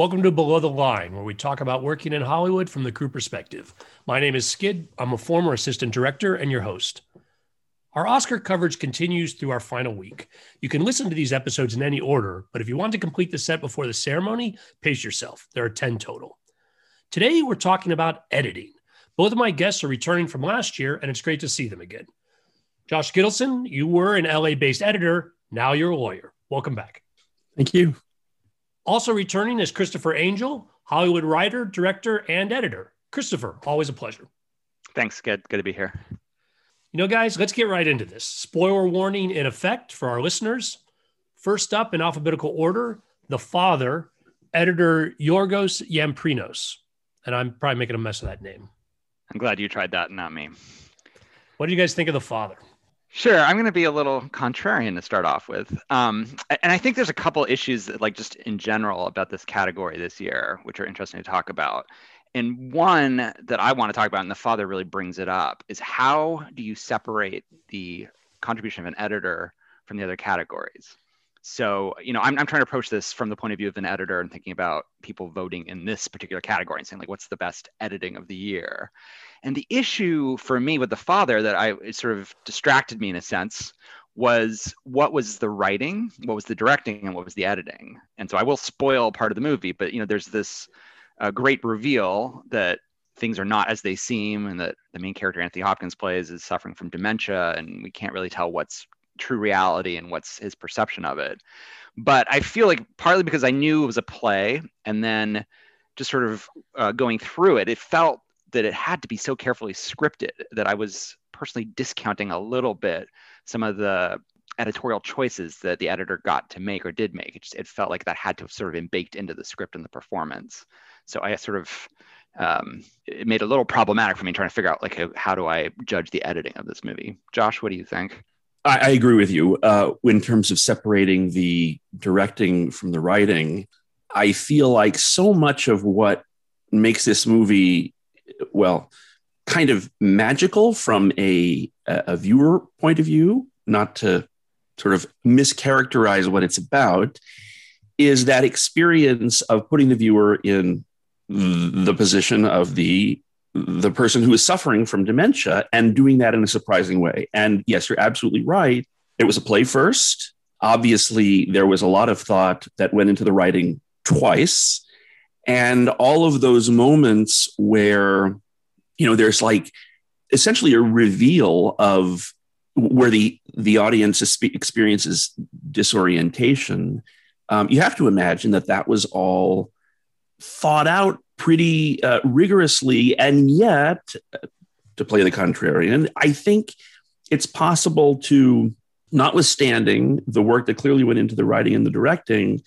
Welcome to Below the Line, where we talk about working in Hollywood from the crew perspective. My name is Skid. I'm a former assistant director and your host. Our Oscar coverage continues through our final week. You can listen to these episodes in any order, but if you want to complete the set before the ceremony, pace yourself. There are 10 total. Today, we're talking about editing. Both of my guests are returning from last year, and it's great to see them again. Josh Gittleson, you were an LA-based editor. Now you're a lawyer. Welcome back. Thank you. Also returning is Christopher Angel, Hollywood writer, director, and editor. Christopher, always a pleasure. Thanks, good to be here. You know, guys, let's get right into this. Spoiler warning in effect for our listeners. First up, in alphabetical order, The Father, editor Yorgos Yamprinos. And I'm probably making a mess of that name. I'm glad you tried that, not me. What do you guys think of The Father? Sure. I'm going to be a little contrarian to start off with. And I think there's a couple issues that, like, just in general about this category this year, which are interesting to talk about. And one that I want to talk about, and The Father really brings it up, is how do you separate the contribution of an editor from the other categories? So, you know, I'm trying to approach this from the point of view of an editor and thinking about people voting in this particular category and saying, like, what's the best editing of the year? And the issue for me with The Father that it sort of distracted me in a sense was what was the writing, what was the directing, and what was the editing. And so I will spoil part of the movie, but, you know, there's this great reveal that things are not as they seem, and that the main character Anthony Hopkins plays is suffering from dementia, and we can't really tell what's true reality and what's his perception of it. But I feel like partly because I knew it was a play, and then just sort of going through it, it felt that it had to be so carefully scripted that I was personally discounting a little bit some of the editorial choices that the editor got to make or did make. It felt like that had to have sort of been baked into the script and the performance. So I sort of, it made it a little problematic for me trying to figure out, like, how do I judge the editing of this movie? Josh, what do you think? I agree with you. In terms of separating the directing from the writing, I feel like so much of what makes this movie, well, kind of magical from a viewer point of view, not to sort of mischaracterize what it's about, is that experience of putting the viewer in the position of the person who is suffering from dementia and doing that in a surprising way. And yes, you're absolutely right. It was a play first. Obviously, there was a lot of thought that went into the writing twice. And all of those moments where, you know, there's like essentially a reveal of where the audience experiences disorientation. You have to imagine that was all thought out pretty rigorously. And yet, to play the contrarian, I think it's possible to, notwithstanding the work that clearly went into the writing and the directing,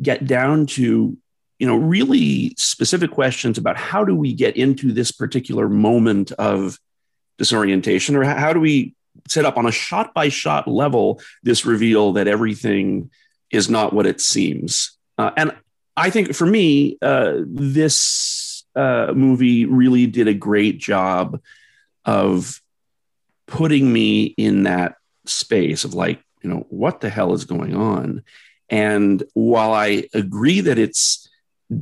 get down to, you know, really specific questions about how do we get into this particular moment of disorientation, or how do we set up on a shot-by-shot level this reveal that everything is not what it seems. And I think for me, this movie really did a great job of putting me in that space of, like, you know, what the hell is going on? And while I agree that it's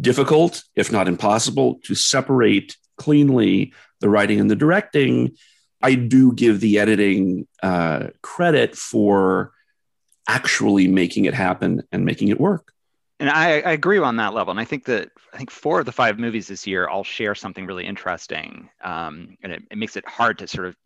difficult, if not impossible, to separate cleanly the writing and the directing, I do give the editing credit for actually making it happen and making it work. And I agree on that level. And I think 4 of the 5 movies this year all share something really interesting. And it makes it hard to sort of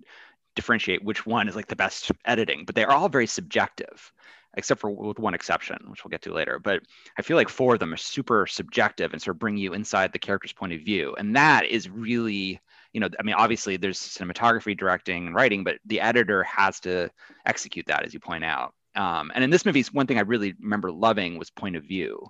differentiate which one is, like, the best editing, but they are all very subjective, except for with one exception, which we'll get to later. But I feel like 4 of them are super subjective and sort of bring you inside the character's point of view. And that is really, you know, I mean, obviously there's cinematography, directing, and writing, but the editor has to execute that, as you point out. And in this movie, one thing I really remember loving was point of view,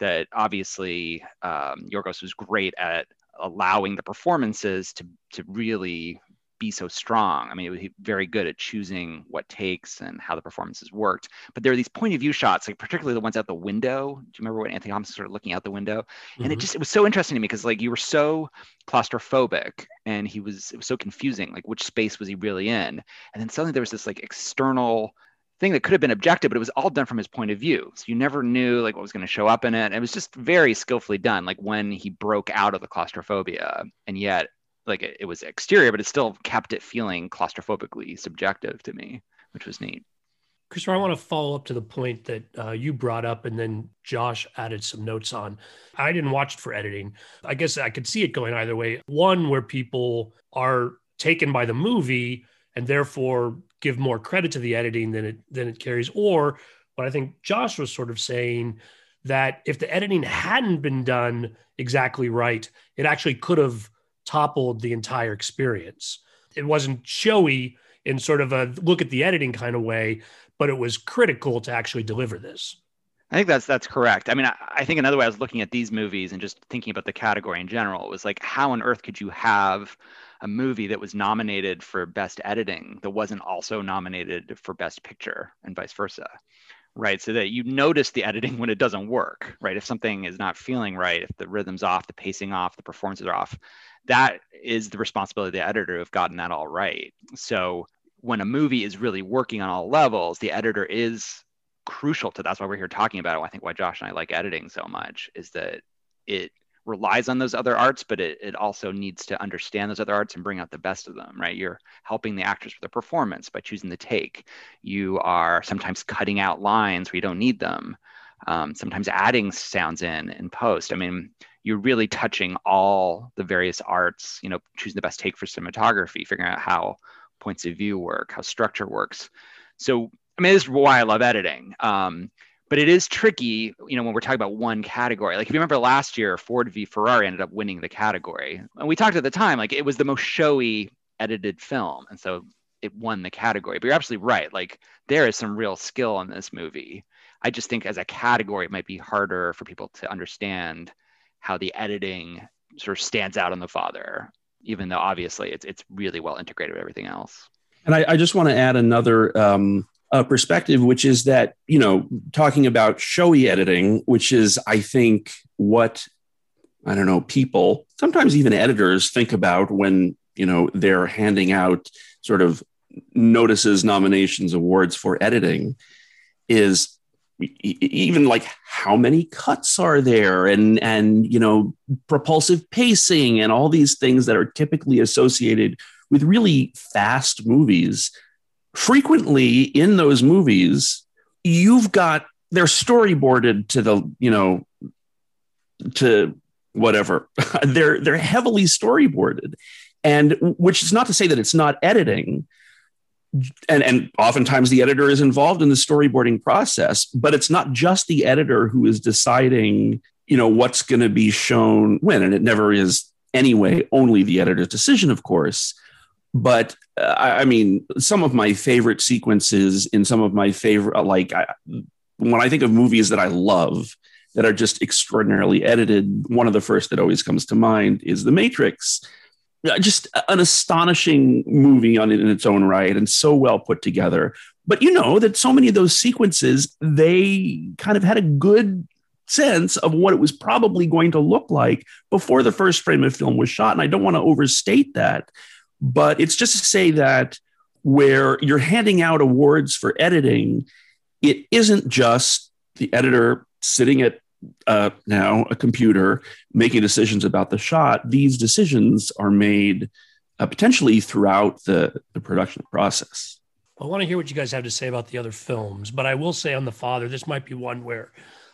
that obviously Yorgos was great at allowing the performances to really be so strong. I mean, he was very good at choosing what takes and how the performances worked. But there are these point of view shots, like particularly the ones out the window. Do you remember when Anthony Hopkins started looking out the window? Mm-hmm. And it was so interesting to me because, like, you were so claustrophobic, and it was so confusing, like, which space was he really in? And then suddenly there was this, like, external thing that could have been objective, but it was all done from his point of view. So you never knew like what was going to show up in it. And it was just very skillfully done, like when he broke out of the claustrophobia, and yet like it was exterior, but it still kept it feeling claustrophobically subjective to me, which was neat. Christopher, I want to follow up to the point that you brought up and then Josh added some notes on. I didn't watch it for editing. I guess I could see it going either way. One, where people are taken by the movie and therefore give more credit to the editing than it carries. Or what I think Josh was sort of saying, that if the editing hadn't been done exactly right, it actually could have toppled the entire experience. It wasn't showy in sort of a look at the editing kind of way, but it was critical to actually deliver this. I think that's correct. I mean, I think another way I was looking at these movies and just thinking about the category in general was like, how on earth could you have a movie that was nominated for best editing that wasn't also nominated for best picture and vice versa, right? So that you notice the editing when it doesn't work, right? If something is not feeling right, if the rhythm's off, the pacing off, the performances are off, that is the responsibility of the editor to have gotten that all right. So when a movie is really working on all levels, the editor is crucial to that. That's why we're here talking about it. I think why Josh and I like editing so much is that it relies on those other arts, but it also needs to understand those other arts and bring out the best of them, right? You're helping the actors with their performance by choosing the take. You are sometimes cutting out lines where you don't need them, sometimes adding sounds in post. I mean, you're really touching all the various arts, you know, choosing the best take for cinematography, figuring out how points of view work, how structure works. So, I mean, this is why I love editing. But it is tricky, you know, when we're talking about one category. Like, if you remember last year, Ford v Ferrari ended up winning the category. And we talked at the time, like, it was the most showy edited film. And so it won the category. But you're absolutely right. Like, there is some real skill in this movie. I just think as a category, it might be harder for people to understand how the editing sort of stands out on The Father, even though obviously it's really well integrated with everything else. And I just want to add another perspective, which is that, you know, talking about showy editing, which is, I think, what, I don't know, people, sometimes even editors, think about when, you know, they're handing out sort of notices, nominations, awards for editing, is even like how many cuts are there and, you know, propulsive pacing and all these things that are typically associated with really fast movies. Frequently in those movies, they're storyboarded to the, you know, to whatever. they're heavily storyboarded, and which is not to say that it's not editing. And oftentimes the editor is involved in the storyboarding process, but it's not just the editor who is deciding, you know, what's going to be shown when, and it never is anyway, only the editor's decision, of course. But I mean, some of my favorite sequences in some of my favorite, when I think of movies that I love that are just extraordinarily edited, one of the first that always comes to mind is The Matrix. Just an astonishing movie in its own right, and so well put together. But you know that so many of those sequences, they kind of had a good sense of what it was probably going to look like before the first frame of film was shot. And I don't want to overstate that, but it's just to say that where you're handing out awards for editing, it isn't just the editor sitting at a computer making decisions about the shot. These decisions are made potentially throughout the production process. I want to hear what you guys have to say about the other films, but I will say on The Father, this might be one where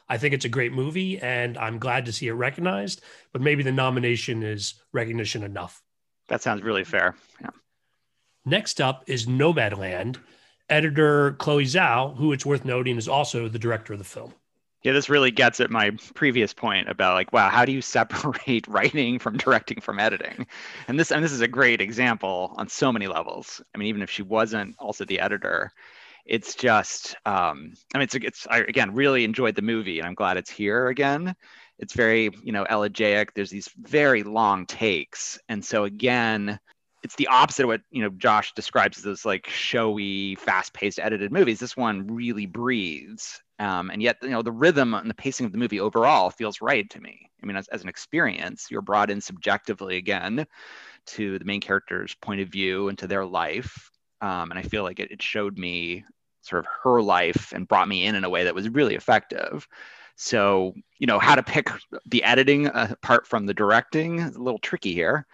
I think it's a great movie and I'm glad to see it recognized, but maybe the nomination is recognition enough. That sounds really fair. Yeah. Next up is Nomadland. Editor Chloe Zhao, who, it's worth noting, is also the director of the film. Yeah, this really gets at my previous point about like, wow, how do you separate writing from directing from editing? And this is a great example on so many levels. I mean, even if she wasn't also the editor, it's just, I mean, I again really enjoyed the movie and I'm glad it's here again. It's very, you know, elegiac. There's these very long takes. And so again, it's the opposite of what, you know, Josh describes as those like showy, fast-paced edited movies. This one really breathes. And yet, you know, the rhythm and the pacing of the movie overall feels right to me. I mean, as an experience, you're brought in subjectively again to the main character's point of view and to their life. And I feel like it showed me sort of her life and brought me in a way that was really effective. So, you know, how to pick the editing apart from the directing is a little tricky here,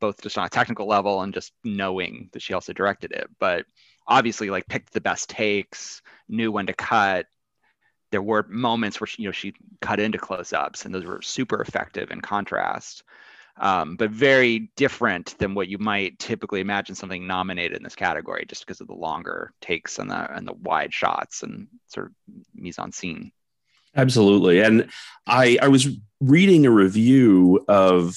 both just on a technical level and just knowing that she also directed it. But obviously, like, picked the best takes, knew when to cut. There were moments where she, you know, she cut into close-ups, and those were super effective in contrast, but very different than what you might typically imagine something nominated in this category, just because of the longer takes and the wide shots and sort of mise en scene. Absolutely. And I was reading a review of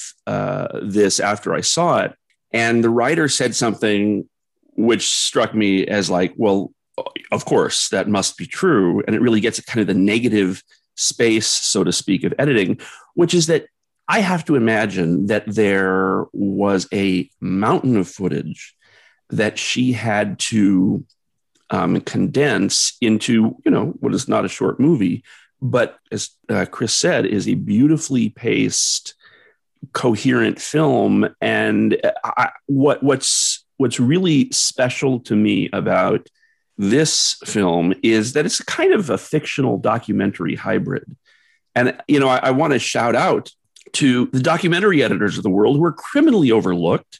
this after I saw it, and the writer said something which struck me as like, well, of course, that must be true. And it really gets at kind of the negative space, so to speak, of editing, which is that I have to imagine that there was a mountain of footage that she had to condense into, you know, what is not a short movie, but as Chris said, is a beautifully paced, coherent film. And what's really special to me about this film is that it's kind of a fictional documentary hybrid. And, you know, I want to shout out to the documentary editors of the world who are criminally overlooked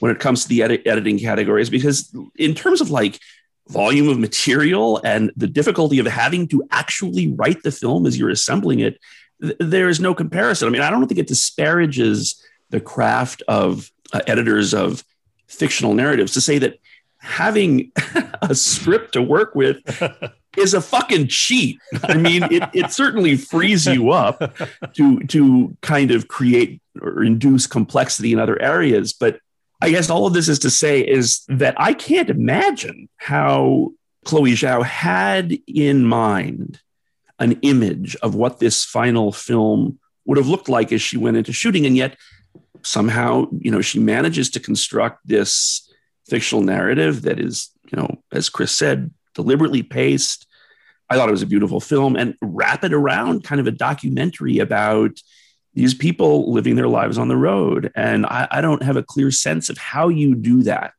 when it comes to the editing categories, because in terms of like volume of material and the difficulty of having to actually write the film as you're assembling it, there is no comparison. I mean, I don't think it disparages the craft of editors of fictional narratives to say that having a script to work with is a fucking cheat. I mean, it certainly frees you up to kind of create or induce complexity in other areas. But I guess all of this is to say is that I can't imagine how Chloe Zhao had in mind an image of what this final film would have looked like as she went into shooting. And yet somehow, you know, she manages to construct this fictional narrative that is, you know, as Chris said, deliberately paced. I thought it was a beautiful film, and wrap it around kind of a documentary about these people living their lives on the road. And I don't have a clear sense of how you do that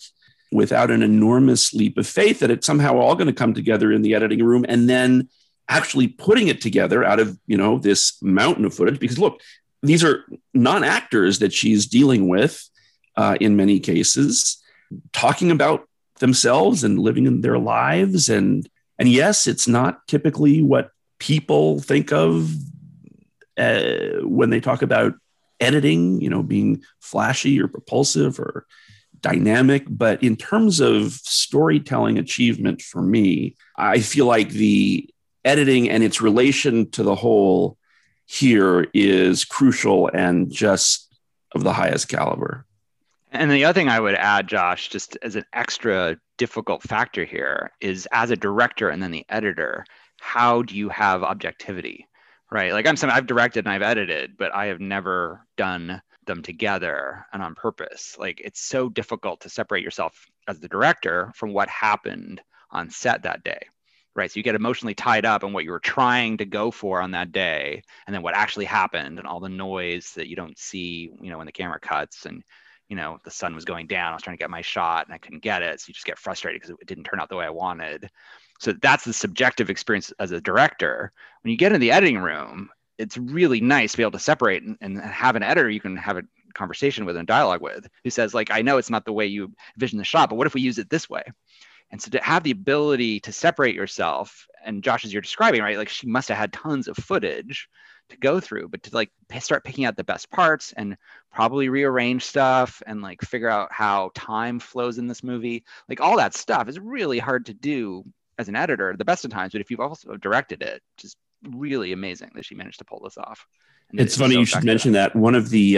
without an enormous leap of faith that it's somehow all going to come together in the editing room, and then actually putting it together out of, you know, this mountain of footage. Because look, these are non-actors that she's dealing with in many cases, talking about themselves and living in their lives. And yes, it's not typically what people think of when they talk about editing, you know, being flashy or propulsive or dynamic. But in terms of storytelling achievement for me, I feel like the editing and its relation to the whole here is crucial and just of the highest caliber. And the other thing I would add, Josh, just as an extra difficult factor here, is as a director and then the editor, how do you have objectivity, right? Like I've directed and I've edited, but I have never done them together and on purpose. Like, it's so difficult to separate yourself as the director from what happened on set that day, right? So you get emotionally tied up in what you were trying to go for on that day, and then what actually happened and all the noise that you don't see, you know, when the camera cuts and, you know, the sun was going down, I was trying to get my shot and I couldn't get it. So you just get frustrated because it didn't turn out the way I wanted. So that's the subjective experience as a director. When you get in the editing room, it's really nice to be able to separate and have an editor you can have a conversation with and dialogue with, who says, like, I know it's not the way you envisioned the shot, but what if we use it this way? And so to have the ability to separate yourself, and Josh, as you're describing, right, like she must have had tons of footage to go through, but to like start picking out the best parts and probably rearrange stuff and like figure out how time flows in this movie, like all that stuff is really hard to do as an editor at the best of times. But if you've also directed it, just really amazing that she managed to pull this off. And it's funny, so you should mention that. One of the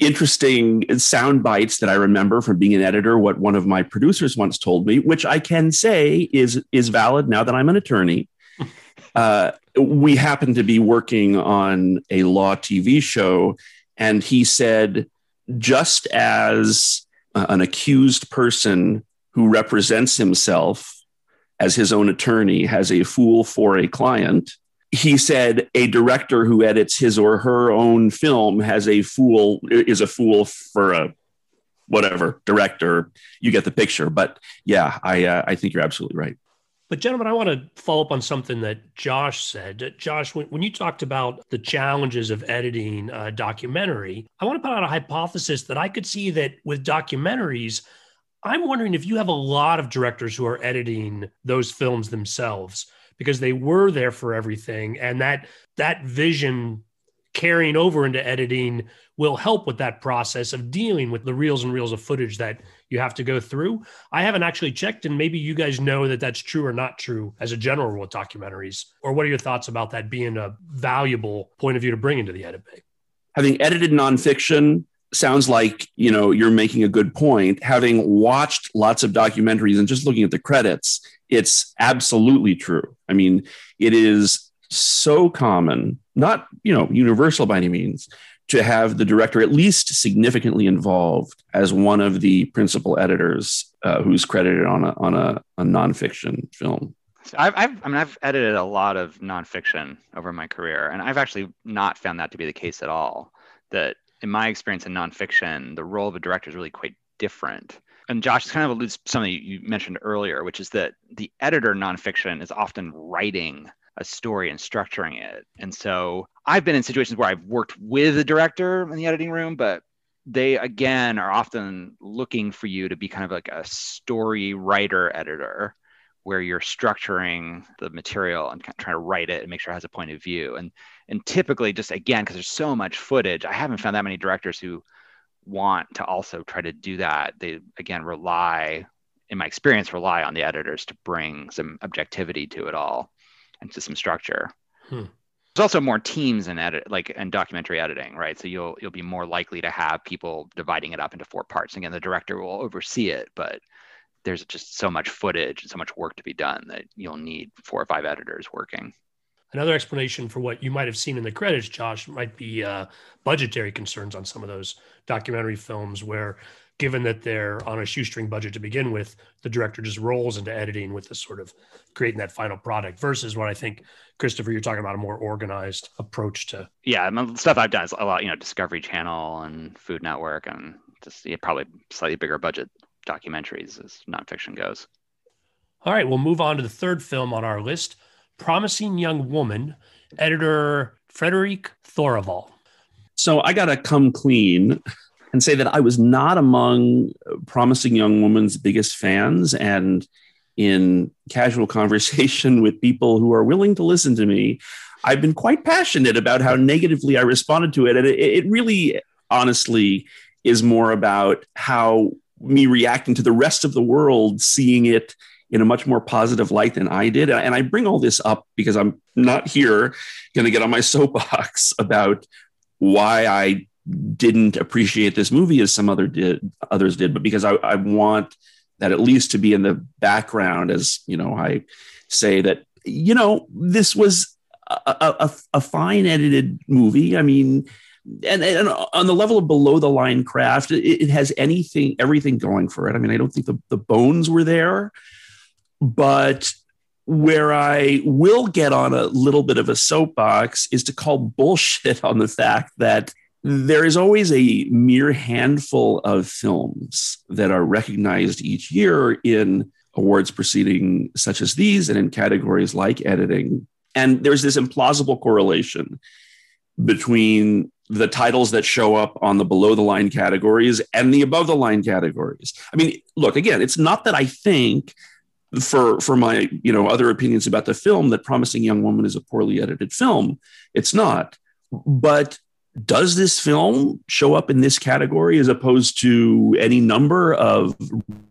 interesting sound bites that I remember from being an editor, what one of my producers once told me, which I can say is valid now that I'm an attorney. We happened to be working on a law TV show, and he said, just as an accused person who represents himself as his own attorney has a fool for a client, he said a director who edits his or her own film is a fool for a whatever, director, you get the picture. But yeah, I think you're absolutely right. But gentlemen, I want to follow up on something that Josh said. Josh, when you talked about the challenges of editing a documentary, I want to put out a hypothesis that I could see that with documentaries, I'm wondering if you have a lot of directors who are editing those films themselves because they were there for everything. And that vision carrying over into editing will help with that process of dealing with the reels and reels of footage that you have to go through. I haven't actually checked, and maybe you guys know that that's true or not true as a general rule with documentaries. Or what are your thoughts about that being a valuable point of view to bring into the edit bay? Having edited nonfiction sounds like, you know, you're making a good point. Having watched lots of documentaries and just looking at the credits, it's absolutely true. I mean, it is so common, not, you know, universal by any means, to have the director at least significantly involved as one of the principal editors who's credited on a nonfiction film. So I've edited a lot of nonfiction over my career, and I've actually not found that to be the case at all. That in my experience in nonfiction, the role of a director is really quite different. And Josh kind of alludes to something you mentioned earlier, which is that the editor in nonfiction is often writing a story and structuring it. And so I've been in situations where I've worked with a director in the editing room, but they, again, are often looking for you to be kind of like a story writer editor, where you're structuring the material and kind of trying to write it and make sure it has a point of view. And typically, just again, because there's so much footage, I haven't found that many directors who want to also try to do that. They, again, in my experience, rely on the editors to bring some objectivity to it all and to some structure. There's also more teams in edit, like in documentary editing, right? So you'll be more likely to have people dividing it up into four parts. Again, the director will oversee it, but there's just so much footage and so much work to be done that you'll need 4 or 5 editors working. Another explanation for what you might have seen in the credits, Josh, might be budgetary concerns on some of those documentary films where, given that they're on a shoestring budget to begin with, the director just rolls into editing with this sort of creating that final product versus what I think, Christopher, you're talking about a more organized approach to. Yeah, stuff I've done is a lot, Discovery Channel and Food Network and just probably slightly bigger budget documentaries as nonfiction goes. All right, we'll move on to the third film on our list, Promising Young Woman, editor Frederic Thoraval. So I got to come clean and say that I was not among Promising Young Woman's biggest fans. And in casual conversation with people who are willing to listen to me, I've been quite passionate about how negatively I responded to it. And it really, honestly, is more about how me reacting to the rest of the world seeing it in a much more positive light than I did. And I bring all this up because I'm not here going to get on my soapbox about why I didn't appreciate this movie as some others did, but because I want that at least to be in the background as, I say that, this was a fine edited movie. I mean, And on the level of below the line craft, it has everything going for it. I mean, I don't think the bones were there, but where I will get on a little bit of a soapbox is to call bullshit on the fact that there is always a mere handful of films that are recognized each year in awards proceedings such as these and in categories like editing. And there's this implausible correlation between the titles that show up on the below the line categories and the above the line categories. I mean, look, again, it's not that I think for my, other opinions about the film that Promising Young Woman is a poorly edited film. It's not. But does this film show up in this category as opposed to any number of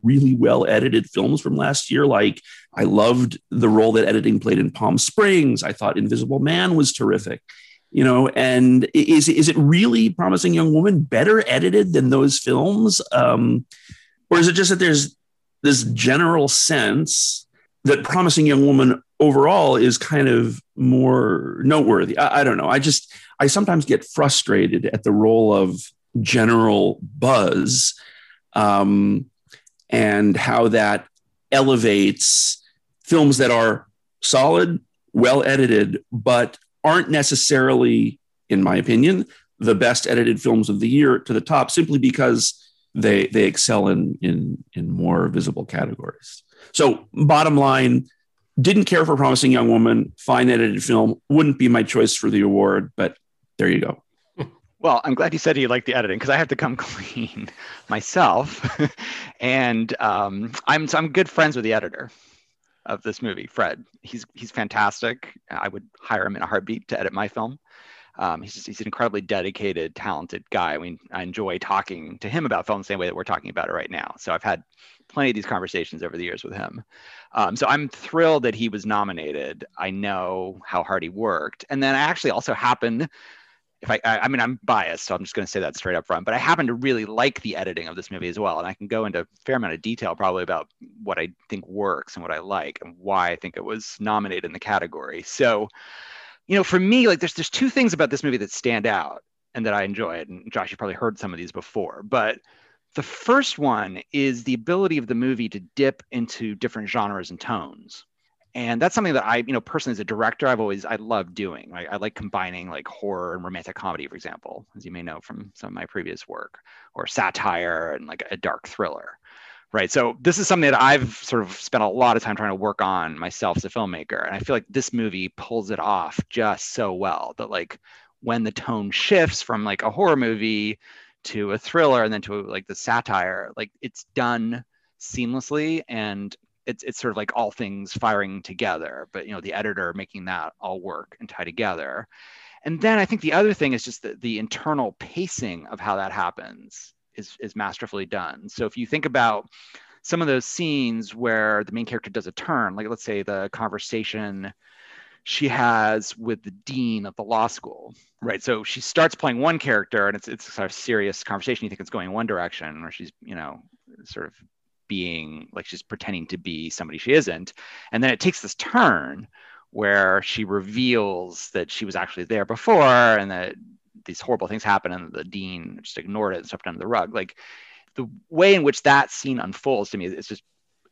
really well edited films from last year? Like, I loved the role that editing played in Palm Springs. I thought Invisible Man was terrific. And is it really Promising Young Woman better edited than those films? Or is it just that there's this general sense that Promising Young Woman overall is kind of more noteworthy? I don't know. I sometimes get frustrated at the role of general buzz and how that elevates films that are solid, well edited, but aren't necessarily, in my opinion, the best edited films of the year to the top, simply because they excel in more visible categories. So bottom line, didn't care for Promising Young Woman, fine edited film, wouldn't be my choice for the award, but there you go. Well, I'm glad you said you liked the editing, because I have to come clean myself. And I'm good friends with the editor of this movie, Fred. He's fantastic. I would hire him in a heartbeat to edit my film. He's an incredibly dedicated, talented guy. I enjoy talking to him about film the same way that we're talking about it right now. So I've had plenty of these conversations over the years with him. So I'm thrilled that he was nominated. I know how hard he worked. And then I actually also happened, I mean, I'm biased, so I'm just going to say that straight up front, but I happen to really like the editing of this movie as well. And I can go into a fair amount of detail probably about what I think works and what I like and why I think it was nominated in the category. So, you know, for me, like there's two things about this movie that stand out and that I enjoy it. And Josh, you've probably heard some of these before, but the first one is the ability of the movie to dip into different genres and tones. And that's something that I, you know, personally as a director, I love doing. I like combining like horror and romantic comedy, for example, as you may know from some of my previous work, or satire and like a dark thriller. Right. So this is something that I've sort of spent a lot of time trying to work on myself as a filmmaker. And I feel like this movie pulls it off just so well that like when the tone shifts from like a horror movie to a thriller and then to like the satire, like it's done seamlessly and it's sort of like all things firing together. But, you know, the editor making that all work and tie together. And then I think the other thing is just the internal pacing of how that happens. Is masterfully done. So if you think about some of those scenes where the main character does a turn, like let's say the conversation she has with the dean of the law school, right? So she starts playing one character and it's a sort of serious conversation. You think it's going one direction, or she's, you know, sort of being like she's pretending to be somebody she isn't. And then it takes this turn where she reveals that she was actually there before and that these horrible things happen and the dean just ignored it and swept it under the rug. Like the way in which that scene unfolds to me, it's just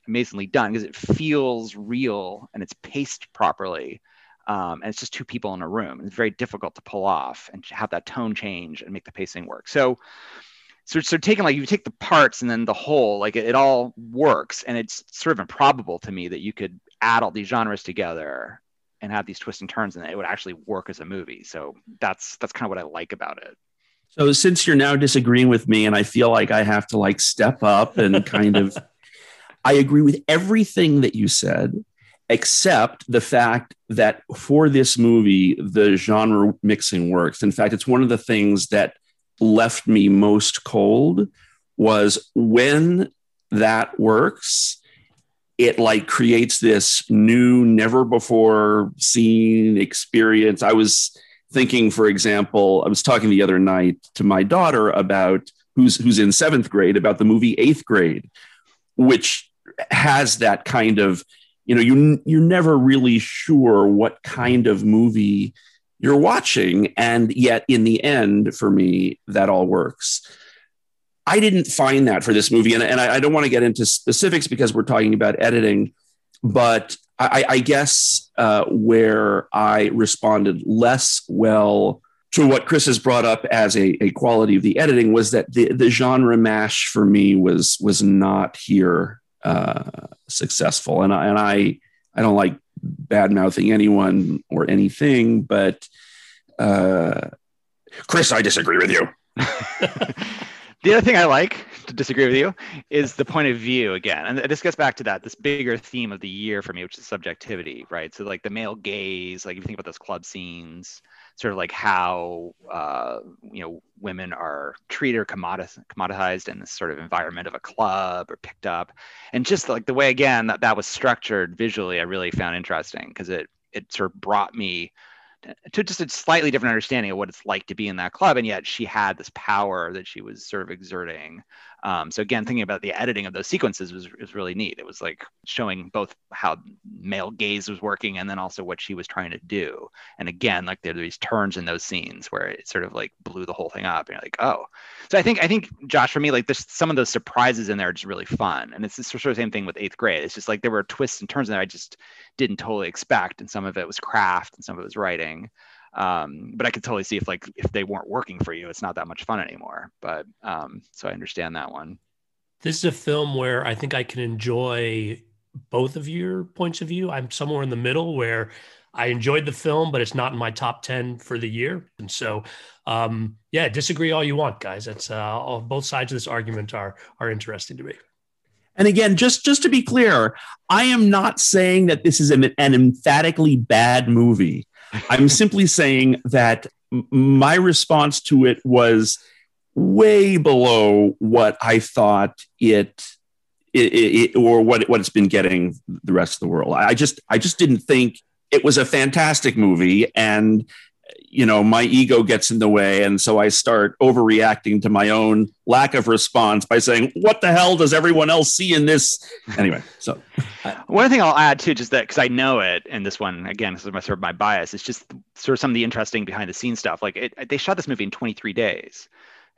amazingly done because it feels real and it's paced properly. And it's just two people in a room. It's very difficult to pull off and have that tone change and make the pacing work. So taking like, you take the parts and then the whole, like it all works. And it's sort of improbable to me that you could add all these genres together and have these twists and turns, and it would actually work as a movie. So that's kind of what I like about it. So since you're now disagreeing with me, and I feel like I have to like step up and kind of, I agree with everything that you said, except the fact that for this movie, the genre mixing works. In fact, it's one of the things that left me most cold was when that works, it like creates this new, never before seen experience. I was thinking, for example, I was talking the other night to my daughter about who's in 7th grade about the movie 8th Grade, which has that kind of, you know, you're never really sure what kind of movie you're watching. And yet in the end, for me, that all works. I didn't find that for this movie. And I don't want to get into specifics because we're talking about editing, but I guess where I responded less well to what Chris has brought up as a quality of the editing was that the genre mash for me was not here successful. And I don't like bad mouthing anyone or anything, but Chris, I disagree with you. The other thing I like, to disagree with you, is the point of view again. And this gets back to that, this bigger theme of the year for me, which is subjectivity, right? So like the male gaze, like if you think about those club scenes, sort of like how, you know, women are treated or commoditized in this sort of environment of a club or picked up. And just like the way, again, that was structured visually, I really found interesting because it sort of brought me to just a slightly different understanding of what it's like to be in that club. And yet she had this power that she was sort of exerting. So again, thinking about the editing of those sequences was really neat. It was like showing both how male gaze was working and then also what she was trying to do. And again, like there are these turns in those scenes where it sort of like blew the whole thing up and you're like, oh. So I think Josh, for me, like there's some of those surprises in there are just really fun. And it's sort of the same thing with 8th Grade. It's just like there were twists and turns in there I just didn't totally expect. And some of it was craft and some of it was writing. But I could totally see if they weren't working for you, it's not that much fun anymore. But so I understand that one. This is a film where I think I can enjoy both of your points of view. I'm somewhere in the middle where I enjoyed the film, but it's not in my top 10 for the year. And so, yeah, disagree all you want, guys. That's both sides of this argument are interesting to me. And again, just to be clear, I am not saying that this is an emphatically bad movie. I'm simply saying that my response to it was way below what I thought what it's been getting the rest of the world. I just didn't think it was a fantastic movie, and my ego gets in the way, and so I start overreacting to my own lack of response by saying, "What the hell does everyone else see in this?" Anyway, so one thing I'll add too, just that because I know it, and this one again, this is my bias. It's just sort of some of the interesting behind the scenes stuff. Like they shot this movie in 23 days.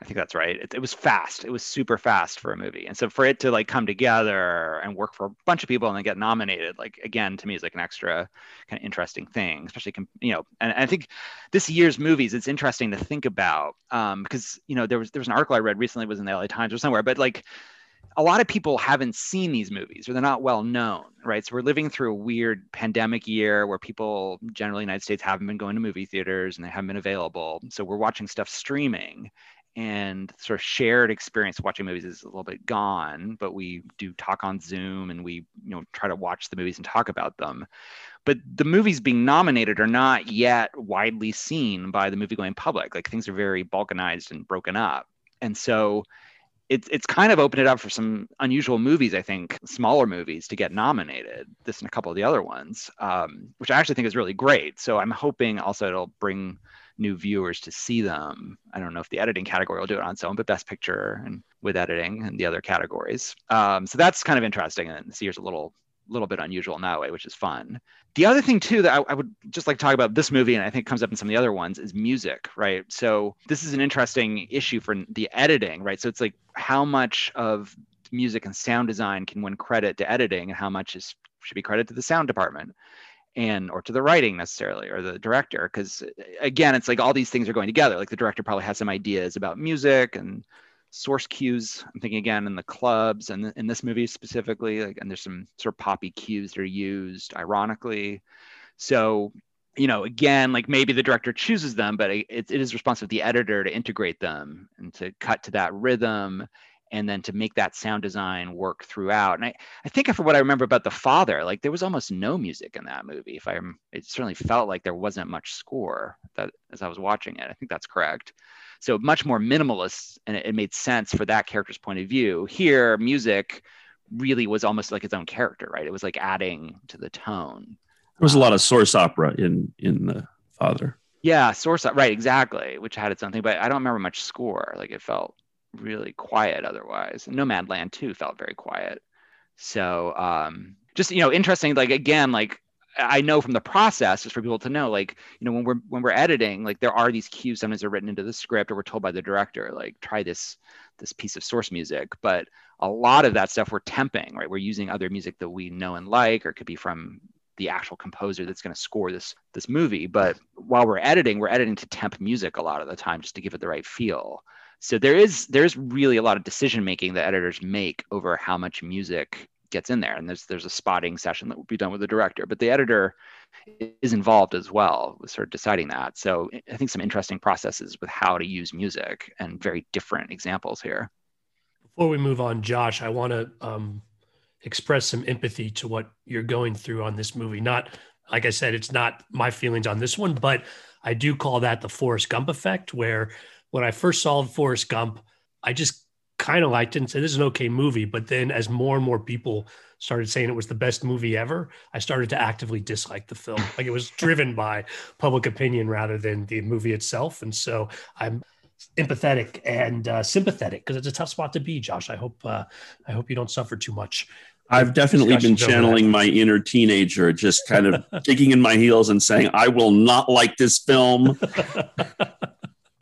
I think that's right. It was fast. It was super fast for a movie. And so for it to come together and work for a bunch of people and then get nominated, again, to me is an extra kind of interesting thing, especially, and I think this year's movies, it's interesting to think about because, there was an article I read recently, it was in the LA Times or somewhere, but a lot of people haven't seen these movies or they're not well known, right? So we're living through a weird pandemic year where people generally in the United States haven't been going to movie theaters and they haven't been available. So we're watching stuff streaming. And sort of shared experience watching movies is a little bit gone, but we do talk on Zoom and we try to watch the movies and talk about them. But the movies being nominated are not yet widely seen by the movie-going public. Things are very balkanized and broken up. And so it's kind of opened it up for some unusual movies, I think, smaller movies to get nominated, this and a couple of the other ones, which I actually think is really great. So I'm hoping also it'll bring new viewers to see them. I don't know if the editing category will do it on its own, but Best Picture and with editing and the other categories. So that's kind of interesting. And this year's a little bit unusual in that way, which is fun. The other thing too, that I would just like to talk about this movie, and I think comes up in some of the other ones, is music, right? So this is an interesting issue for the editing, right? So it's how much of music and sound design can win credit to editing and how much should be credit to the sound department. Or to the writing necessarily, or the director, because again, it's all these things are going together. The director probably has some ideas about music and source cues. I'm thinking again in the clubs and in this movie specifically, and there's some sort of poppy cues that are used ironically. So, again, maybe the director chooses them, but it is responsible to the editor to integrate them and to cut to that rhythm. And then to make that sound design work throughout. And I think for what I remember about The Father, there was almost no music in that movie. It certainly felt like there wasn't much score as I was watching it. I think that's correct. So much more minimalist, and it made sense for that character's point of view. Here, music really was almost its own character, right? It was adding to the tone. There was a lot of source opera in The Father. Yeah, source, right, exactly, which had its own thing, but I don't remember much score. It felt really quiet otherwise. Nomadland too felt very quiet. So just interesting. Again, I know from the process, just for people to know, when we're editing, there are these cues sometimes are written into the script, or we're told by the director, try this piece of source music. But a lot of that stuff we're temping, right? We're using other music that we know and like, or it could be from the actual composer that's going to score this movie. But while we're editing to temp music a lot of the time, just to give it the right feel. So there is really a lot of decision making that editors make over how much music gets in there, and there's a spotting session that will be done with the director, but the editor is involved as well with sort of deciding that. So I think some interesting processes with how to use music, and very different examples here. Before we move on, Josh, I want to express some empathy to what you're going through on this movie. Not, like I said, it's not my feelings on this one, but I do call that the Forrest Gump effect, where when I first saw Forrest Gump, I just kind of liked it and said, this is an okay movie. But then as more and more people started saying it was the best movie ever, I started to actively dislike the film. It was driven by public opinion rather than the movie itself. And so I'm empathetic and sympathetic, because it's a tough spot to be, Josh. I hope you don't suffer too much. I've definitely been channeling my inner teenager, just kind of digging in my heels and saying, I will not like this film.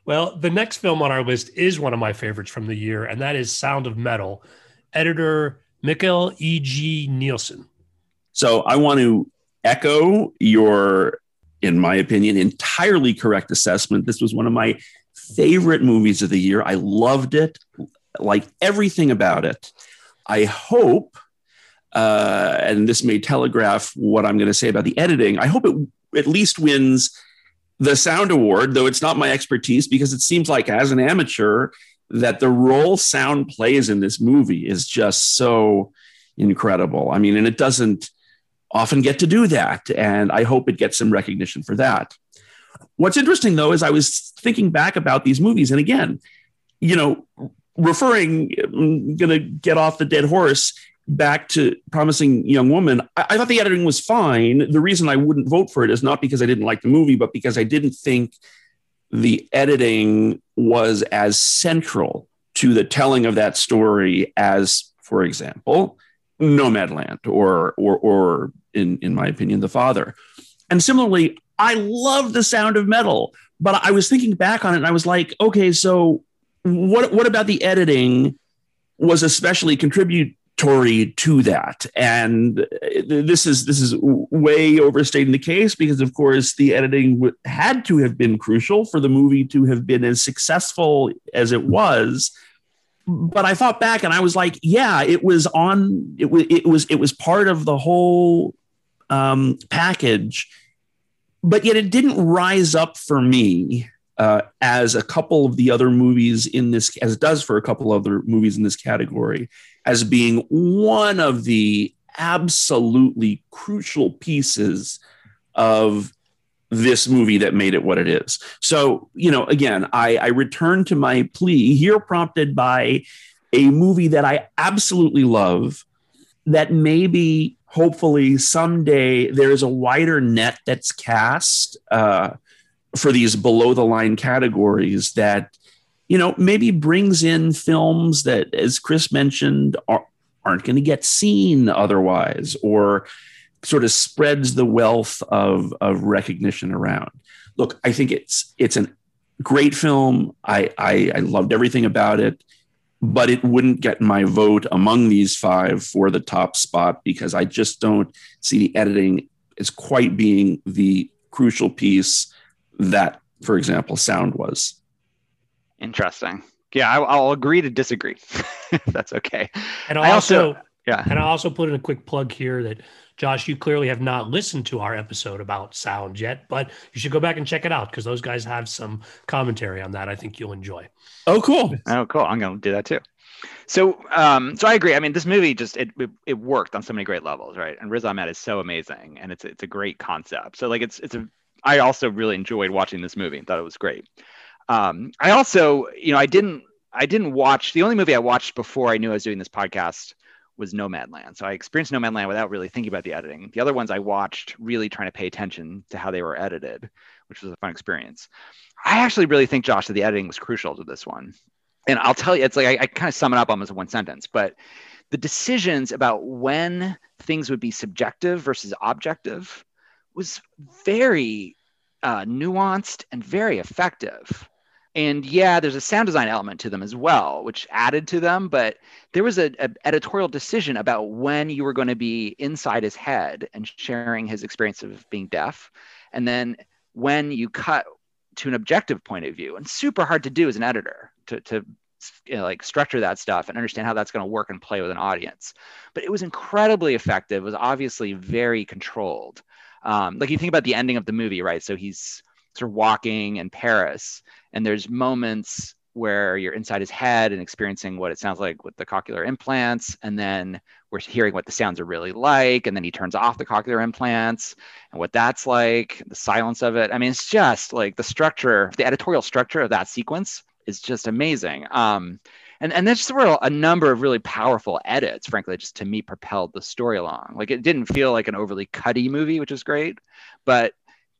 Well, the next film on our list is one of my favorites from the year, and that is Sound of Metal, editor Mikkel E.G. Nielsen. So I want to echo your in my opinion, entirely correct assessment. This was one of my favorite movies of the year. I loved it, like everything about it. I hope, and this may telegraph what I'm going to say about the editing, I hope it at least wins the sound award, though it's not my expertise, because it seems like as an amateur that the role sound plays in this movie is just so incredible. I mean, and it doesn't often get to do that. And I hope it gets some recognition for that. What's interesting, though, is I was thinking back about these movies. And again, you know, I'm going to get off the dead horse back to Promising Young Woman. I thought the editing was fine. The reason I wouldn't vote for it is not because I didn't like the movie, but because I didn't think the editing was as central to the telling of that story as, for example, Nomadland or in my opinion, The Father. And similarly, I love The Sound of Metal, but I was thinking back on it and I was like, okay, so what about the editing was especially contributory to that? And this is way overstating the case, because of course the editing had to have been crucial for the movie to have been as successful as it was. But I thought back and I was like, yeah, it was part of the whole package, but yet it didn't rise up for me as a couple of the other movies in this, as it does for a couple other movies in this category, as being one of the absolutely crucial pieces of this movie that made it what it is. So, you know, again, I return to my plea here, prompted by a movie that I absolutely love, that maybe, hopefully, someday there's a wider net that's cast for these below the line categories that, you know, maybe brings in films that, as Chris mentioned, aren't going to get seen otherwise, or sort of spreads the wealth of recognition around. Look, I think it's a great film. I loved everything about it, but it wouldn't get my vote among these five for the top spot, because I just don't see the editing as quite being the crucial piece that, for example, sound was. Interesting. Yeah, I'll agree to disagree. If that's okay. And I also put in a quick plug here that, Josh, you clearly have not listened to our episode about sound yet, but you should go back and check it out, because those guys have some commentary on that I think you'll enjoy. Oh, cool. Oh, cool. I'm going to do that too. So, so I agree. I mean, this movie just, it worked on so many great levels, right? And Riz Ahmed is so amazing, and it's a great concept. So like, I also really enjoyed watching this movie and thought it was great. I also, you know, I didn't watch, the only movie I watched before I knew I was doing this podcast was Nomadland. So I experienced Nomadland without really thinking about the editing. The other ones I watched really trying to pay attention to how they were edited, which was a fun experience. I actually really think, Josh, that the editing was crucial to this one. And I'll tell you, it's like, I kind of sum it up almost in one sentence, but the decisions about when things would be subjective versus objective was very nuanced and very effective. And yeah, there's a sound design element to them as well, which added to them, but there was an editorial decision about when you were going to be inside his head and sharing his experience of being deaf, and then when you cut to an objective point of view. And super hard to do as an editor to you know, like structure that stuff and understand how that's going to work and play with an audience. But it was incredibly effective. It was obviously very controlled. Like you think about the ending of the movie, right? So he's sort of walking in Paris, and there's moments where you're inside his head and experiencing what it sounds like with the cochlear implants, and then we're hearing what the sounds are really like, and then he turns off the cochlear implants and what that's like, the silence of it. I mean, it's just like the structure, the editorial structure of that sequence is just amazing. And that's where a number of really powerful edits, frankly, just to me propelled the story along. Like it didn't feel like an overly cutty movie, which is great, but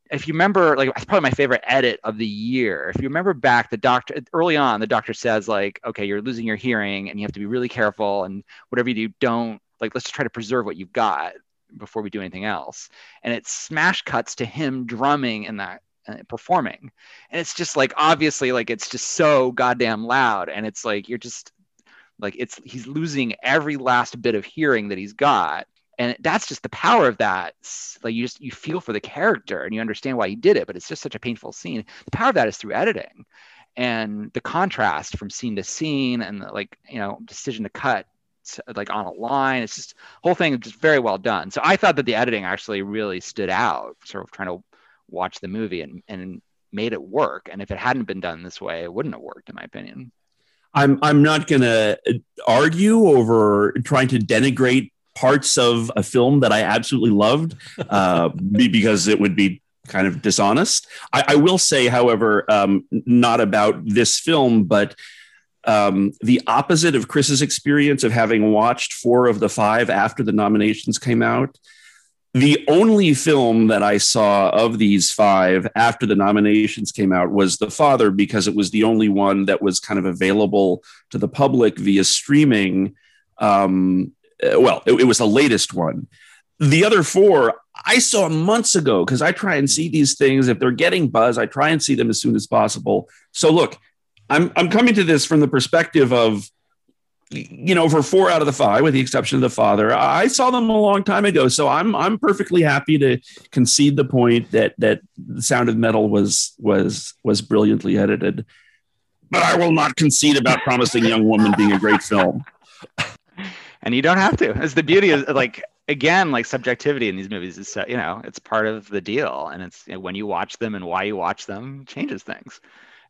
if you remember, like it's probably my favorite edit of the year. If you remember back, the doctor early on, the doctor says like, okay, you're losing your hearing and you have to be really careful, and whatever you do, don't like, let's try to preserve what you've got before we do anything else. And it smash cuts to him drumming in that performing. And it's just like, obviously like, it's just so goddamn loud. And it's like, you're just like, he's losing every last bit of hearing that he's got. And that's just the power of that. Like you feel for the character and you understand why he did it, but it's just such a painful scene. The power of that is through editing and the contrast from scene to scene and the, like, you know, decision to cut like on a line. It's just whole thing just very well done. So I thought that the editing actually really stood out, sort of trying to watch the movie and made it work. And if it hadn't been done this way, it wouldn't have worked in my opinion. I'm not going to argue over trying to denigrate parts of a film that I absolutely loved because it would be kind of dishonest. I will say, however, not about this film, but the opposite of Chris's experience of having watched 4 of the 5 after the nominations came out. The only film that I saw of these 5 after the nominations came out was The Father, because it was the only one that was kind of available to the public via streaming. Well, it was the latest one. The other 4 I saw months ago, because I try and see these things. If they're getting buzz, I try and see them as soon as possible. So look, I'm coming to this from the perspective of, you know, for 4 out of the 5, with the exception of The Father, I saw them a long time ago. So I'm perfectly happy to concede the point that The Sound of Metal was brilliantly edited. But I will not concede about Promising Young Woman being a great film. And you don't have to. It's the beauty of, like, again, like, subjectivity in these movies is, you know, it's part of the deal. And it's, you know, when you watch them and why you watch them changes things.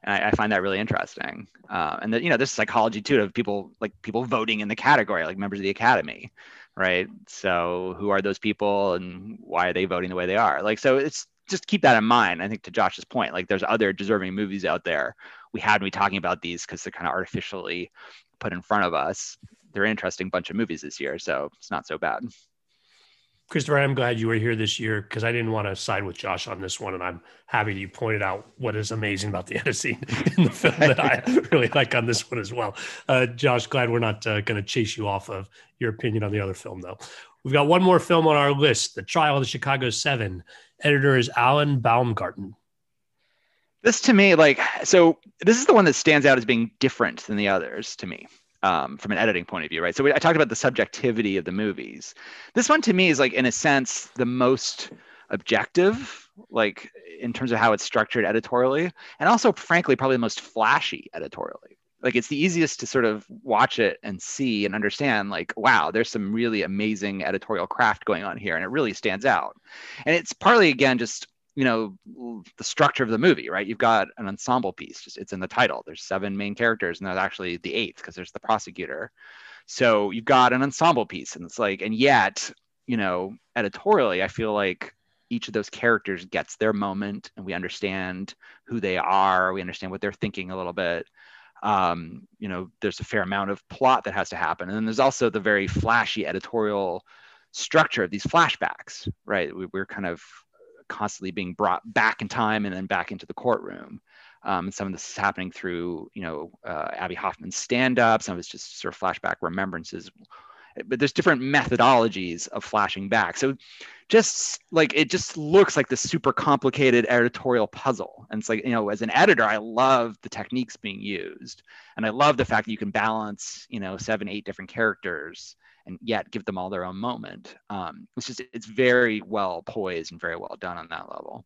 And I find that really interesting. And that, you know, there's psychology too of people voting in the category, like members of the Academy, right? So who are those people and why are they voting the way they are? Like, so it's just keep that in mind. I think to Josh's point, like, there's other deserving movies out there. We had to be talking about these because they're kind of artificially put in front of us. They're an interesting bunch of movies this year, so it's not so bad. Christopher, I'm glad you were here this year because I didn't want to side with Josh on this one, and I'm happy you pointed out what is amazing about the editing in the film that I really like on this one as well. Josh, glad we're not going to chase you off of your opinion on the other film, though. We've got one more film on our list, The Trial of the Chicago Seven. Editor is Alan Baumgarten. This to me, like, so this is the one that stands out as being different than the others to me. From an editing point of view, right? So I talked about the subjectivity of the movies. This one to me is, like, in a sense, the most objective, like, in terms of how it's structured editorially, and also, frankly, probably the most flashy editorially. Like, it's the easiest to sort of watch it and see and understand, like, wow, there's some really amazing editorial craft going on here, and it really stands out. And it's partly, again, just, you know, the structure of the movie, right? You've got an ensemble piece, just it's in the title. There's 7 main characters, and there's actually the 8th because there's the prosecutor. So you've got an ensemble piece, and it's like, and yet, you know, editorially, I feel like each of those characters gets their moment, and we understand who they are. We understand what they're thinking a little bit. You know, there's a fair amount of plot that has to happen. And then there's also the very flashy editorial structure of these flashbacks, right? We're kind of constantly being brought back in time and then back into the courtroom. Some of this is happening through, you know, Abby Hoffman's stand-up. Some of it's just sort of flashback remembrances. But there's different methodologies of flashing back. So just like, it just looks like this super complicated editorial puzzle. And it's like, you know, as an editor, I love the techniques being used. And I love the fact that you can balance, you know, 7, 8 different characters and yet give them all their own moment. It's very well poised and very well done on that level.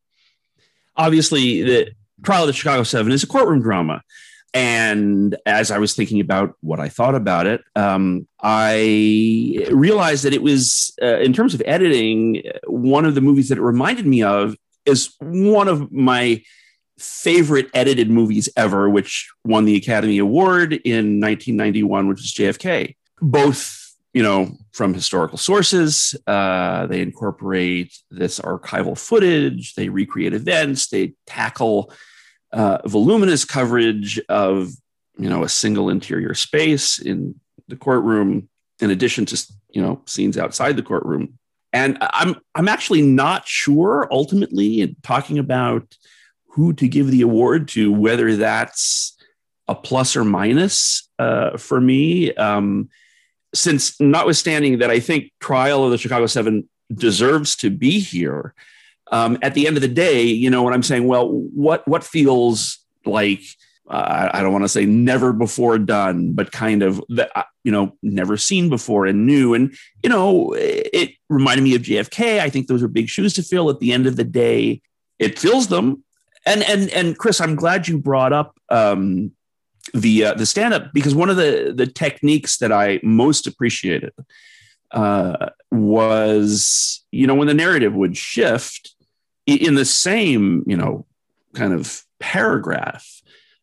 Obviously, The Trial of the Chicago Seven is a courtroom drama. And as I was thinking about what I thought about it, I realized that it was, in terms of editing, one of the movies that it reminded me of is one of my favorite edited movies ever, which won the Academy Award in 1991, which is JFK. Both, you know, from historical sources, they incorporate this archival footage, they recreate events, they tackle voluminous coverage of, you know, a single interior space in the courtroom, in addition to, you know, scenes outside the courtroom. And I'm actually not sure, ultimately, in talking about who to give the award to, whether that's a plus or minus for me. Since, notwithstanding that I think Trial of the Chicago Seven deserves to be here, at the end of the day, you know, when I'm saying, well, what feels like I don't want to say never before done, but kind of, you know, never seen before and new. And, you know, it reminded me of JFK. I think those are big shoes to fill. At the end of the day, it fills them. And Chris, I'm glad you brought up the stand-up, because one of the techniques that I most appreciated was, you know, when the narrative would shift in the same, you know, kind of paragraph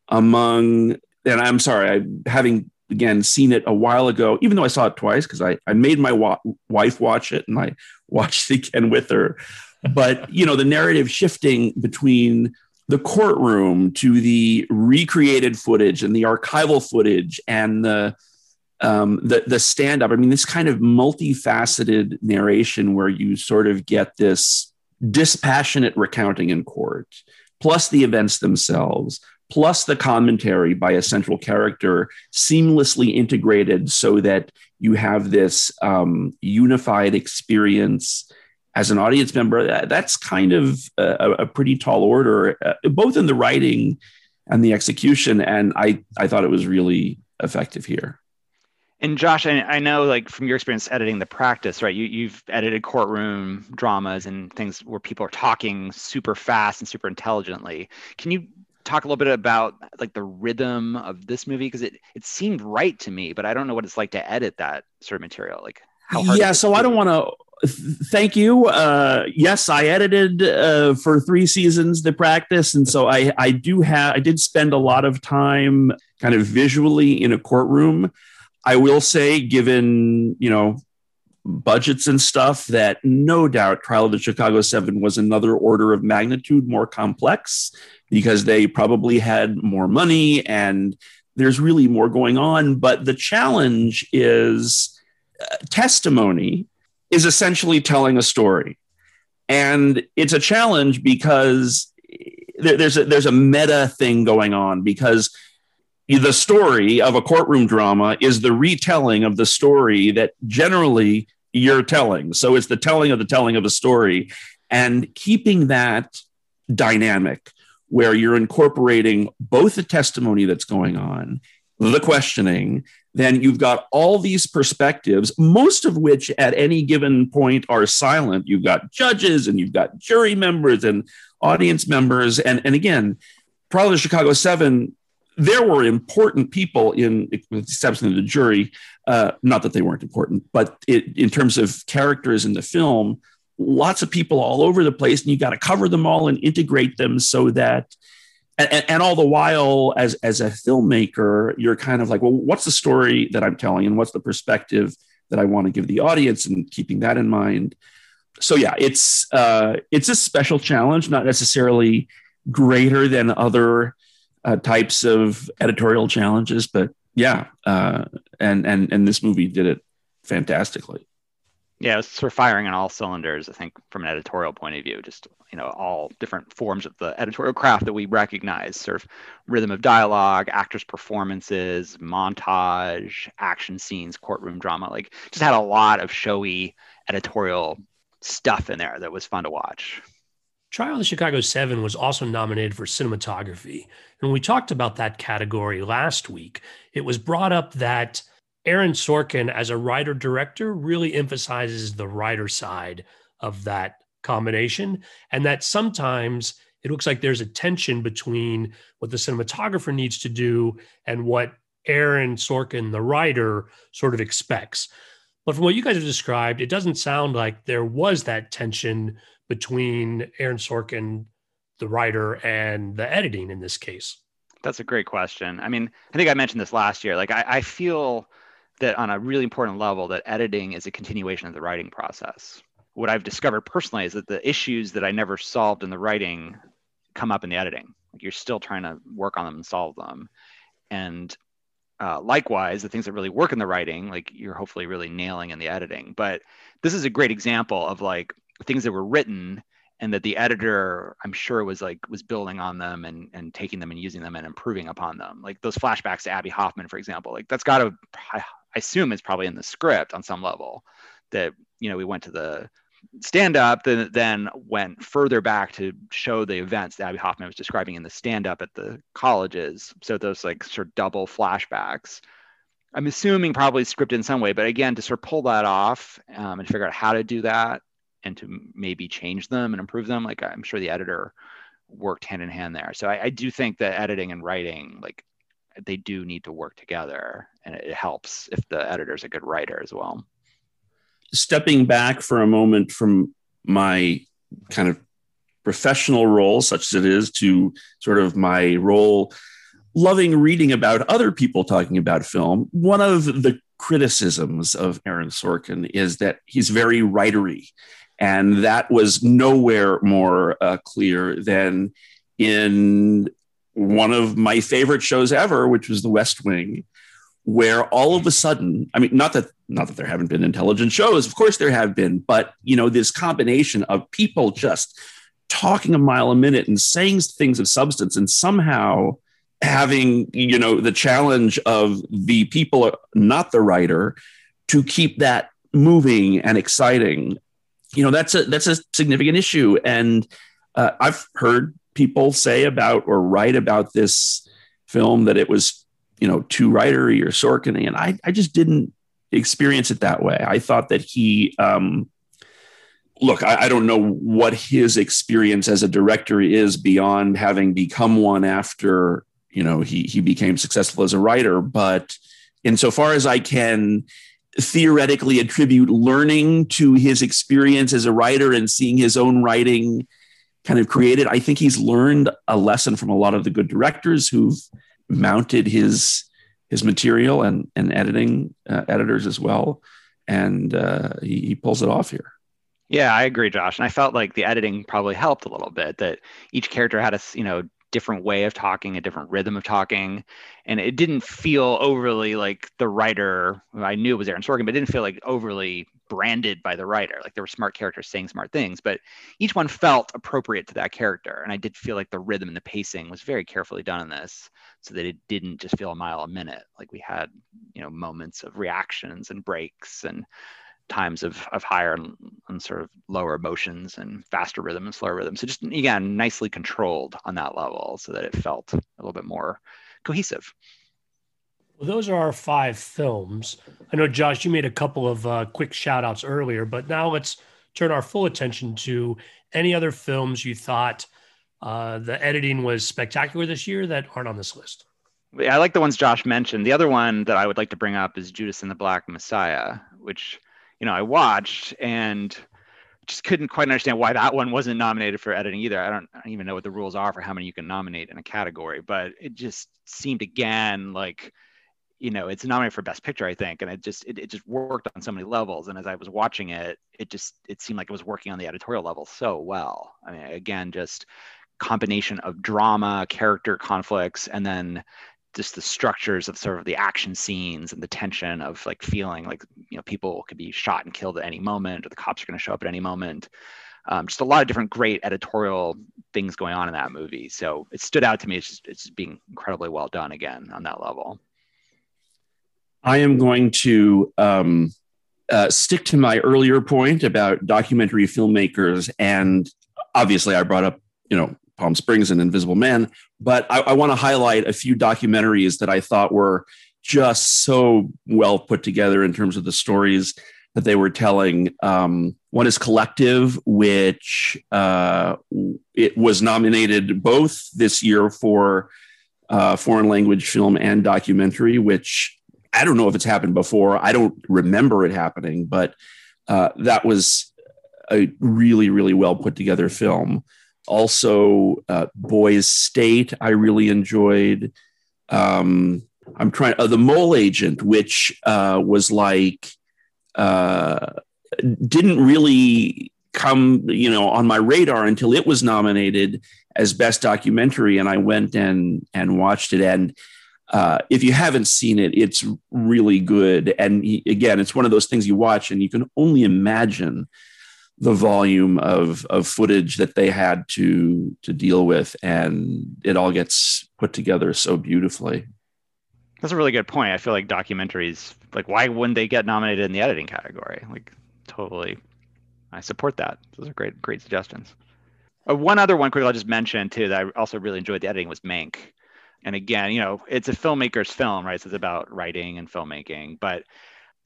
among, and I'm sorry, I having again seen it a while ago, even though I saw it twice, because I made my wife watch it and I watched it again with her. But, you know, the narrative shifting between the courtroom to the recreated footage and the archival footage and the stand-up. I mean, this kind of multifaceted narration where you sort of get this dispassionate recounting in court, plus the events themselves, plus the commentary by a central character seamlessly integrated so that you have this unified experience as an audience member. That's kind of a pretty tall order, both in the writing and the execution. And I thought it was really effective here. And Josh, I know, like, from your experience editing The Practice, right? You've edited courtroom dramas and things where people are talking super fast and super intelligently. Can you talk a little bit about, like, the rhythm of this movie? Because it seemed right to me, but I don't know what it's like to edit that sort of material. Like, how hard? Yeah, so I don't want to. Thank you. Yes, I edited for 3 seasons The Practice, and so I did spend a lot of time kind of visually in a courtroom. I will say, given, you know, budgets and stuff, that no doubt Trial of the Chicago 7 was another order of magnitude more complex, because they probably had more money and there's really more going on. But the challenge is testimony is essentially telling a story. And it's a challenge because there's a meta thing going on, because the story of a courtroom drama is the retelling of the story that generally you're telling. So it's the telling of a story, and keeping that dynamic where you're incorporating both the testimony that's going on, the questioning, then you've got all these perspectives, most of which at any given point are silent. You've got judges and you've got jury members and audience members. And again, Trial of the Chicago 7, there were important people in, with the exception of the jury, not that they weren't important, but in terms of characters in the film, lots of people all over the place, and you got to cover them all and integrate them so that, and all the while, as a filmmaker, you're kind of like, well, what's the story that I'm telling and what's the perspective that I want to give the audience, and keeping that in mind. So yeah, it's a special challenge, not necessarily greater than other types of editorial challenges, but yeah, and this movie did it fantastically. Yeah, it's sort of firing on all cylinders, I think, from an editorial point of view. Just, you know, all different forms of the editorial craft that we recognize: sort of rhythm of dialogue, actors' performances, montage, action scenes, courtroom drama. Like, just had a lot of showy editorial stuff in there that was fun to watch. Trial of the Chicago 7 was also nominated for cinematography. And we talked about that category last week. It was brought up that Aaron Sorkin, as a writer-director, really emphasizes the writer side of that combination, and that sometimes it looks like there's a tension between what the cinematographer needs to do and what Aaron Sorkin, the writer, sort of expects. But from what you guys have described, it doesn't sound like there was that tension between Aaron Sorkin, the writer, and the editing in this case? That's a great question. I mean, I think I mentioned this last year. Like, I feel that on a really important level that editing is a continuation of the writing process. What I've discovered personally is that the issues that I never solved in the writing come up in the editing. Like, you're still trying to work on them and solve them. And likewise, the things that really work in the writing, like, you're hopefully really nailing in the editing. But this is a great example of, like, things that were written and that the editor, I'm sure, was building on them and taking them and using them and improving upon them. Like, those flashbacks to Abby Hoffman, for example, like, that's got to, I assume, is probably in the script on some level, that, you know, we went to the stand-up, then went further back to show the events that Abby Hoffman was describing in the stand-up at the colleges. So those like sort of double flashbacks. I'm assuming probably scripted in some way, but again, to sort of pull that off and figure out how to do that and to maybe change them and improve them. Like I'm sure the editor worked hand in hand there. So I do think that editing and writing, like they do need to work together, and it helps if the editor's a good writer as well. Stepping back for a moment from my kind of professional role, such as it is, to sort of my role loving reading about other people talking about film, one of the criticisms of Aaron Sorkin is that he's very writery. And that was nowhere more clear than in one of my favorite shows ever, which was The West Wing, where all of a sudden, I mean, not that there haven't been intelligent shows, of course there have been, but you know, this combination of people just talking a mile a minute and saying things of substance and somehow having, you know, the challenge of the people, not the writer, to keep that moving and exciting. You know, that's a significant issue. And I've heard people say about or write about this film that it was, you know, too writery or Sorkin-y. And I just didn't experience it that way. I thought that he, look, I don't know what his experience as a director is beyond having become one after, you know, he became successful as a writer. But insofar as I can theoretically attribute learning to his experience as a writer and seeing his own writing kind of created, I think he's learned a lesson from a lot of the good directors who've mounted his material and editing editors as well. And he pulls it off here. Yeah, I agree, Josh. And I felt like the editing probably helped a little bit, that each character had a, you know, different way of talking, a different rhythm of talking. And it didn't feel overly like the writer, I knew it was Aaron Sorkin, but it didn't feel like overly branded by the writer. Like there were smart characters saying smart things, but each one felt appropriate to that character. And I did feel like the rhythm and the pacing was very carefully done in this so that it didn't just feel a mile a minute. Like we had, you know, moments of reactions and breaks and times of higher and sort of lower emotions and faster rhythm and slower rhythm. So just, again, nicely controlled on that level so that it felt a little bit more cohesive. Well, those are our five films. I know, Josh, you made a couple of quick shout outs earlier, but now let's turn our full attention to any other films you thought the editing was spectacular this year that aren't on this list. I like the ones Josh mentioned. The other one that I would like to bring up is Judas and the Black Messiah, which, you know, I watched and just couldn't quite understand why that one wasn't nominated for editing either. I don't even know what the rules are for how many you can nominate in a category, but it just seemed again like, you know, it's nominated for Best Picture, I think, and it just worked on so many levels. And as I was watching it, it seemed like it was working on the editorial level so well. I mean, again, just combination of drama, character conflicts, and then just the structures of sort of the action scenes and the tension of like feeling like, you know, people could be shot and killed at any moment or the cops are going to show up at any moment. Just a lot of different great editorial things going on in that movie. So it stood out to me. It's just being incredibly well done again on that level. I am going to stick to my earlier point about documentary filmmakers. And obviously I brought up, you know, Palm Springs and Invisible Man, but I want to highlight a few documentaries that I thought were just so well put together in terms of the stories that they were telling. One is Collective, which it was nominated both this year for foreign language film and documentary, which I don't know if it's happened before. I don't remember it happening, but that was a really, really well put together film. Also, Boys State, I really enjoyed. I'm trying The Mole Agent, which was like didn't really come, you know, on my radar until it was nominated as Best Documentary, and I went and watched it. And if you haven't seen it, it's really good. And again, it's one of those things you watch and you can only imagine the volume of footage that they had to deal with, and it all gets put together so beautifully. That's a really good point. I feel like documentaries, like why wouldn't they get nominated in the editing category? Like totally I support that. Those are great suggestions. One other one quickly I'll just mention too that I also really enjoyed the editing was Mank. And again, you know, it's a filmmaker's film, right? So it's about writing and filmmaking, but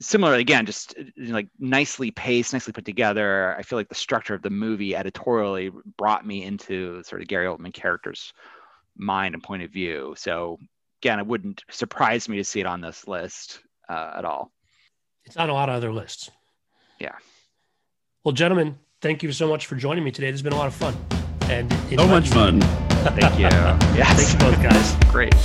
similarly, again, just like nicely paced, nicely put together. I feel like the structure of the movie editorially brought me into sort of Gary Oldman character's mind and point of view. So again, it wouldn't surprise me to see it on this list at all. It's on a lot of other lists. Yeah. Well, gentlemen, thank you so much for joining me today. This has been a lot of fun. And so much fun. Thank you. Yes. Thanks both, guys. Great.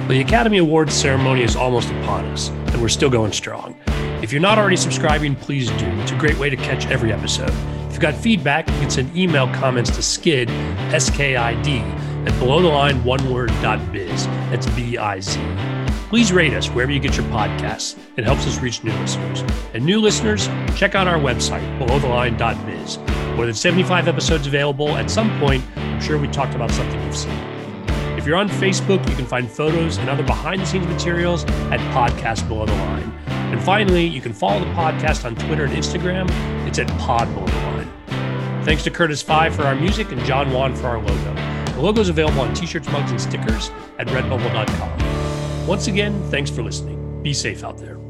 Well, the Academy Awards ceremony is almost upon us, and we're still going strong. If you're not already subscribing, please do. It's a great way to catch every episode. If you've got feedback, you can send email comments to skid, S-K-I-D, at belowtheline1word.biz. That's B-I-Z. Please rate us wherever you get your podcasts. It helps us reach new listeners. And new listeners, check out our website, belowtheline.biz. More than 75 episodes available. At some point, I'm sure we talked about something you've seen. If you're on Facebook, you can find photos and other behind-the-scenes materials at Podcast Below the Line. And finally, you can follow the podcast on Twitter and Instagram. It's at Pod Below the Line. Thanks to Curtis Five for our music and John Wan for our logo. The logo is available on t-shirts, mugs, and stickers at redbubble.com. Once again, thanks for listening. Be safe out there.